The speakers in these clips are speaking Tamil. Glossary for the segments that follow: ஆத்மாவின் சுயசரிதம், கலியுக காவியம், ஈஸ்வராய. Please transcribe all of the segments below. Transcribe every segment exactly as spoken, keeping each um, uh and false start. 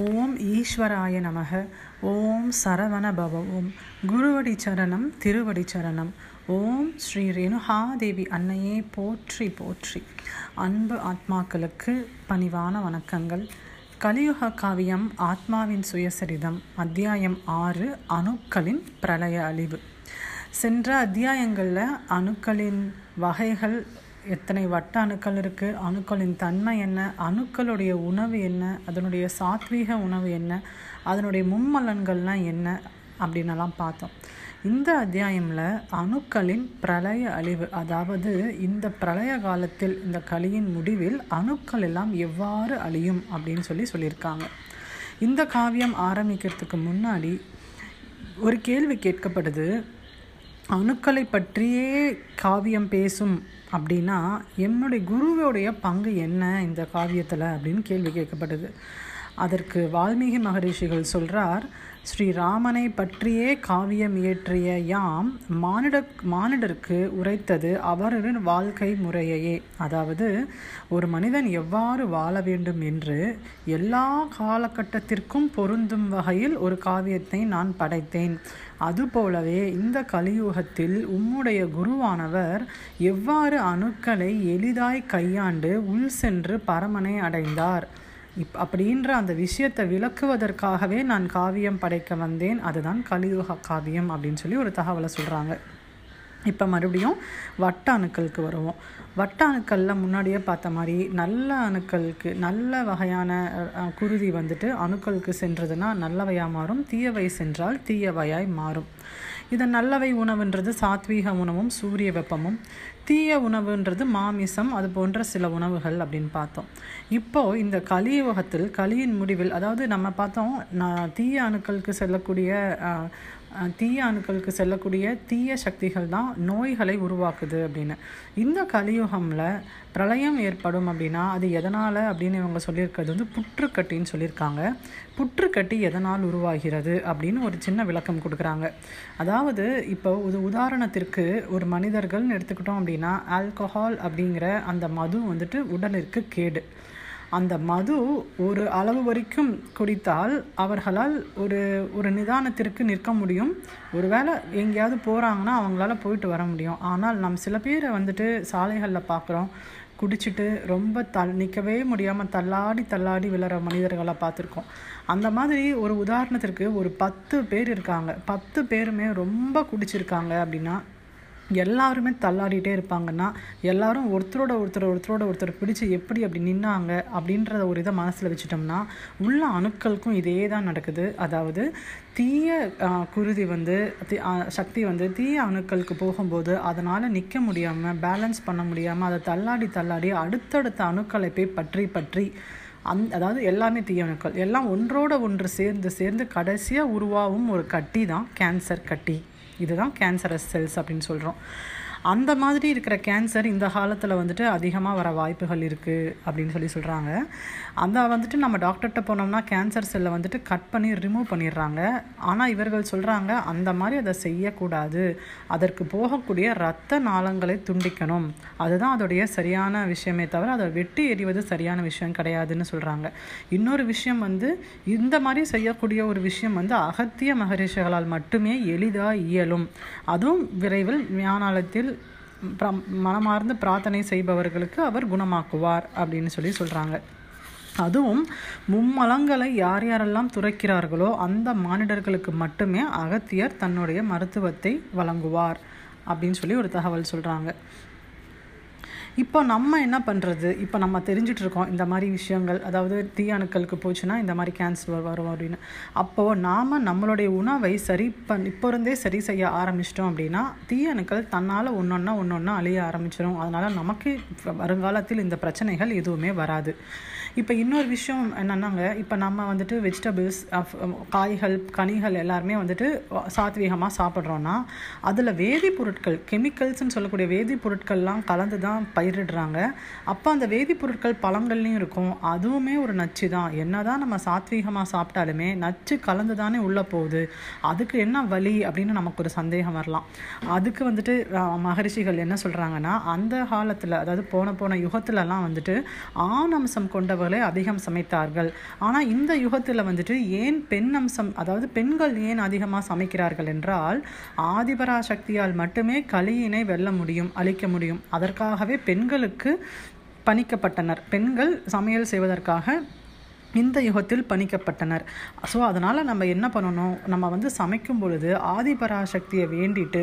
ஓம் ஈஸ்வராய நமக. ஓம் சரவண பவ. ஓம் குருவடி சரணம், திருவடி சரணம். ஓம் ஸ்ரீ ரேணுகாதேவி அன்னையே போற்றி போற்றி. அன்பு ஆத்மாக்களுக்கு பணிவான வணக்கங்கள். கலியுக காவியம் ஆத்மாவின் சுயசரிதம் அத்தியாயம் ஆறு, அணுக்களின் பிரளய அழிவு. சென்ற அத்தியாயங்களில் அணுக்களின் வகைகள், எத்தனை வட்ட அணுக்கள் இருக்குது, அணுக்களின் தன்மை என்ன, அணுக்களுடைய உணவு என்ன, அதனுடைய சாத்வீக உணவு என்ன, அதனுடைய மும்மலன்கள்லாம் என்ன அப்படின்னலாம் பார்த்தோம். இந்த அத்தியாயமில் அணுக்களின் பிரளய அழிவு, அதாவது இந்த பிரளய காலத்தில், இந்த கலியின் முடிவில் அணுக்கள் எல்லாம் எவ்வாறு அழியும் அப்படின்னு சொல்லி சொல்லியிருக்காங்க. இந்த காவியம் ஆரம்பிக்கிறதுக்கு முன்னாடி ஒரு கேள்வி கேட்கப்படுது, அணுக்களை பற்றியே காவியம் பேசும் அப்படின்னா என்னுடைய குருவோடைய பங்கு என்ன இந்த காவியத்தில் அப்படின்னு கேள்வி கேட்கப்படுது. அதற்கு வால்மீகி மகரிஷிகள் சொல்கிறார், ஸ்ரீராமனை பற்றியே காவியம் இயற்றிய யாம் மானிட மானிடருக்கு உரைத்தது அவரின் வாழ்க்கை முறையையே. அதாவது ஒரு மனிதன் எவ்வாறு வாழ வேண்டும் என்று எல்லா காலகட்டத்திற்கும் பொருந்தும் வகையில் ஒரு காவியத்தை நான் படைத்தேன். அதுபோலவே இந்த கலியுகத்தில் உம்முடைய குருவானவர் எவ்வாறு அணுக்களை எளிதாய் கையாண்டு உள் சென்று பரமனை அடைந்தார் இப் அப்படின்ற அந்த விஷயத்தை விளக்குவதற்காகவே நான் காவியம் படைக்க வந்தேன், அதுதான் கலியுக காவியம் அப்படின்னு சொல்லி ஒரு தகவலை சொல்கிறாங்க. இப்போ மறுபடியும் வட்ட அணுக்களுக்கு வருவோம். வட்ட அணுக்கள்லாம் முன்னாடியே பார்த்த மாதிரி நல்ல அணுக்களுக்கு, நல்ல வகையான குருதி வந்துட்டு அணுக்களுக்கு சென்றதுன்னா நல்லவையாக மாறும், தீயவை சென்றால் தீயவையாய் மாறும். இது நல்லவை உணவுன்றது சாத்வீக உணவும் சூரிய வெப்பமும், தீய உணவுன்றது மாமிசம், அது போன்ற சில உணவுகள் அப்படின்னு பார்த்தோம். இப்போது இந்த கலியுகத்தில், கலியின் முடிவில், அதாவது நம்ம பார்த்தோம், நான் தீய அணுக்களுக்கு செல்லக்கூடிய தீய அணுக்களுக்கு செல்லக்கூடிய தீய சக்திகள் தான் நோய்களை உருவாக்குது அப்படின்னு. இந்த கலியுகமில் பிரளயம் ஏற்படும் அப்படின்னா அது எதனால் அப்படின்னு இவங்க சொல்லியிருக்கிறது வந்து புற்றுக்கட்டின்னு சொல்லியிருக்காங்க. புற்றுக்கட்டி எதனால் உருவாகிறது அப்படின்னு ஒரு சின்ன விளக்கம் கொடுக்குறாங்க. அதாவது இப்போ ஒரு உதாரணத்திற்கு ஒரு மனிதர்கள்னு எடுத்துக்கிட்டோம் அப்படின்னா, ஆல்கஹால் அப்படிங்கிற அந்த மது வந்துட்டு உடலிற்கு கேடு. அந்த மது ஒரு அளவு வரைக்கும் குடித்தால் அவர்களால் ஒரு ஒரு நிதானத்திற்கு நிற்க முடியும். ஒருவேளை எங்கேயாவது போகிறாங்கன்னா அவங்களால போயிட்டு வர முடியும். ஆனால் நாம் சில பேரை வந்துட்டு சாலைகளில் பார்க்குறோம், குடிச்சிட்டு ரொம்ப தள் நிற்கவே முடியாமல் தள்ளாடி தள்ளாடி விழற மனிதர்களை பார்த்துருக்கோம். அந்த மாதிரி ஒரு உதாரணத்திற்கு ஒரு பத்து பேர் இருக்காங்க, பத்து பேருமே ரொம்ப குடிச்சிருக்காங்க அப்படின்னா எல்லாருமே தள்ளாடிட்டே இருப்பாங்கன்னா எல்லாரும் ஒருத்தரோட ஒருத்தர் ஒருத்தரோட ஒருத்தர் பிடிச்சி எப்படி அப்படி நின்னாங்க அப்படின்றத ஒரு இதை மனசில் வச்சுட்டோம்னா உள்ள அணுக்களுக்கும் இதே தான் நடக்குது. அதாவது தீய குருதி வந்து சக்தி வந்து தீய அணுக்களுக்கு போகும்போது அதனால் நிற்க முடியாமல், பேலன்ஸ் பண்ண முடியாமல், அதை தள்ளாடி தள்ளாடி அடுத்தடுத்த அணுக்களை போய் பற்றி பற்றி அந் அதாவது எல்லாமே தீய அணுக்கள் எல்லாம் ஒன்றோட ஒன்று சேர்ந்து சேர்ந்து கடைசியாக உருவாகும் ஒரு கட்டி தான் கேன்சர் கட்டி. இதுதான் கேன்சரஸ் செல்ஸ் அப்படின்னு சொல்கிறோம். அந்த மாதிரி இருக்கிற கேன்சர் இந்த காலத்தில் வந்துட்டு அதிகமாக வர வாய்ப்புகள் இருக்குது அப்படின்னு சொல்லி சொல்கிறாங்க. அந்த வந்துட்டு நம்ம டாக்டர்கிட்ட போனோம்னா கேன்சர் செல்லை வந்துட்டு கட் பண்ணி ரிமூவ் பண்ணிடுறாங்க. ஆனால் இவர்கள் சொல்கிறாங்க அந்த மாதிரி அதை செய்யக்கூடாது, அதற்கு போகக்கூடிய இரத்த நாளங்களை துண்டிக்கணும், அதுதான் அதோடைய சரியான விஷயமே தவிர அதை வெட்டி எறிவது சரியான விஷயம் கிடையாதுன்னு சொல்கிறாங்க. இன்னொரு விஷயம் வந்து இந்த மாதிரி செய்யக்கூடிய ஒரு விஷயம் வந்து அகத்திய மகரிஷிகளால் மட்டுமே எளிதாக இயலும், அதுவும் விரைவில் ஞானாலயத்தில் மனமார்ந்து பிரார்த்தனை செய்பவர்களுக்கு அவர் குணமாக்குவார் அப்படின்னு சொல்லி சொல்கிறாங்க. அதுவும் மும்மலங்களை யார் யாரெல்லாம் துறக்கிறார்களோ அந்த மானிடர்களுக்கு மட்டுமே அகத்தியர் தன்னுடைய மருத்துவத்தை வழங்குவார் அப்படின்னு சொல்லி ஒரு தகவல் சொல்கிறாங்க. இப்போ நம்ம என்ன பண்ணுறது? இப்போ நம்ம தெரிஞ்சிட்டு இருக்கோம் இந்த மாதிரி விஷயங்கள், அதாவது தீயணுக்களுக்கு போச்சுன்னா இந்த மாதிரி கேன்சர் வரும் அப்படின்னு. அப்போது நாம் நம்மளுடைய உணவை சரி பண் இப்போ இருந்தே சரி செய்ய ஆரம்பிச்சிட்டோம் அப்படின்னா தீயணுக்கள் தன்னால் ஒன்றொன்னா ஒன்றொன்னா அழிய ஆரம்பிச்சிடும். அதனால் நமக்கு வருங்காலத்தில் இந்த பிரச்சனைகள் எதுவுமே வராது. இப்போ இன்னொரு விஷயம் என்னென்னாங்க, இப்போ நம்ம வந்துட்டு வெஜிடபிள்ஸ், காய்கள், கனிகள் எல்லாருமே வந்துட்டு சாத்வீகமாக சாப்பிட்றோன்னா அதில் வேதிப்பொருட்கள், கெமிக்கல்ஸ்ன்னு சொல்லக்கூடிய வேதிப்பொருட்கள்லாம் கலந்து தான் பயிரிடுறாங்க. அப்போ அந்த வேதிப்பொருட்கள் பழங்கள்லையும் இருக்கும். அதுவுமே ஒரு நச்சு தான். என்ன தான் நம்ம சாத்வீகமாக சாப்பிட்டாலுமே நச்சு கலந்து தானே உள்ளே போகுது. அதுக்கு என்ன வழி அப்படின்னு நமக்கு ஒரு சந்தேகம் வரலாம். அதுக்கு வந்துட்டு மகரிஷிகள் என்ன சொல்கிறாங்கன்னா, அந்த காலத்தில், அதாவது போன போன யுகத்துலலாம் வந்துட்டு ஆண் அம்சம் கொண்டவர்களை அதிகம் சமைத்தார்கள். ஆனால் இந்த யுகத்தில் வந்துட்டு ஏன் பெண் அம்சம், அதாவது பெண்கள் ஏன் அதிகமாக சமைக்கிறார்கள் என்றால், ஆதிபரா சக்தியால் மட்டுமே கலியினை வெல்ல முடியும், அழிக்க முடியும். அதற்காகவே பெண்களுக்கு பணிக்கப்பட்டனர். பெண்கள் சமையல் செய்வதற்காக இந்த யுகத்தில் பணிக்கப்பட்டனர். ஸோ அதனால் நம்ம என்ன பண்ணணும், நம்ம வந்து சமைக்கும் பொழுது ஆதிபராசக்தியை வேண்டிட்டு,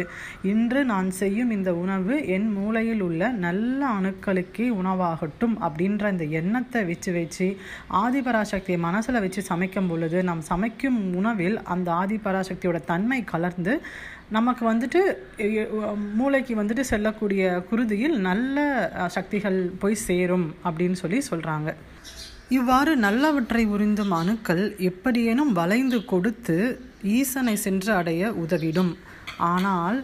இன்று நான் செய்யும் இந்த உணவு என் மூளையில் உள்ள நல்ல அணுக்களுக்கு உணவாகட்டும் அப்படின்ற இந்த எண்ணத்தை வச்சு வச்சு ஆதிபராசக்தியை மனசில் வச்சு சமைக்கும் பொழுது, நாம் சமைக்கும் உணவில் அந்த ஆதிபராசக்தியோட தன்மை கலர்ந்து நமக்கு வந்துட்டு மூளைக்கு வந்துட்டு செல்லக்கூடிய குருதியில் நல்ல சக்திகள் போய் சேரும் அப்படின்னு சொல்லி சொல்கிறாங்க. இவ்வாறு நல்லவற்றை உறிந்தும் அணுக்கள் எப்படியேனும் வளைந்து கொடுத்து ஈசனை சென்று அடைய உதவிடும். ஆனால்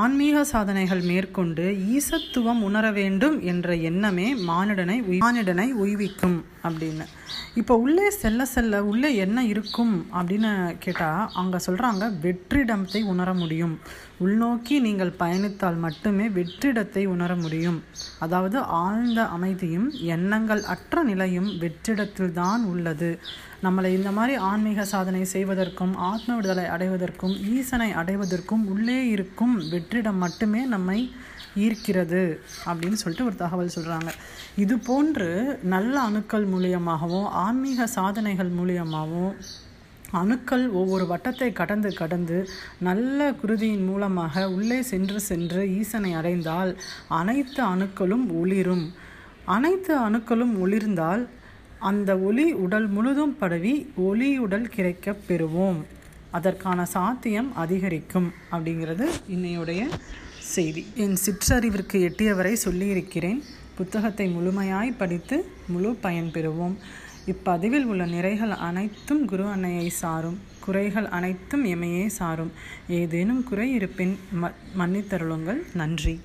ஆன்மீக சாதனைகள் மேற்கொண்டு ஈசத்துவம் உணர வேண்டும் என்ற எண்ணமே மானிடனை மானிடனை உய்விக்கும் அப்படின்னு. இப்போ உள்ளே செல்ல செல்ல உள்ளே என்ன இருக்கும் அப்படின்னு கேட்டால், அங்கே சொல்கிறாங்க, வெற்றிடத்தை உணர முடியும். உள்நோக்கி நீங்கள் பயணித்தால் மட்டுமே வெற்றிடத்தை உணர முடியும். அதாவது ஆழ்ந்த அமைதியும் எண்ணங்கள் அற்ற நிலையும் வெற்றிடத்தில் தான் உள்ளது. நம்மளை இந்த மாதிரி ஆன்மீக சாதனை செய்வதற்கும் ஆத்ம விடுதலை அடைவதற்கும் ஈசனை அடைவதற்கும் உள்ளே இருக்கும் வெற்றிடம் மட்டுமே நம்மை ஈர்க்கிறது அப்படின்னு சொல்லிட்டு ஒரு தகவல் சொல்கிறாங்க. இது போன்று நல்ல அணுக்கள் மூலியமாகவும் ஆன்மீக சாதனைகள் மூலியமாகவும் அணுக்கள் ஒவ்வொரு வட்டத்தை கடந்து கடந்து நல்ல குருதியின் மூலமாக உள்ளே சென்று சென்று ஈசனை அடைந்தால் அனைத்து அணுக்களும் ஒளிரும். அனைத்து அணுக்களும் ஒளிர்ந்தால் அந்த ஒளி உடல் முழுதும் பரவி ஒளியுடல் கிடைக்கப் பெறுவோம். அதற்கான சாத்தியம் அதிகரிக்கும் அப்படிங்கிறது இன்னையுடைய செய்தி. என் சிற்றறிவிற்கு எட்டியவரை சொல்லியிருக்கிறேன். புத்தகத்தை முழுமையாய் படித்து முழு பயன் பெறுவோம். இப்பதிவில் உள்ள நிறைகள் அனைத்தும் குரு அன்னையை சாரும், குறைகள் அனைத்தும் எமையே சாரும். ஏதேனும் குறை இருப்பின் மன்னித்தருளுங்கள். நன்றி.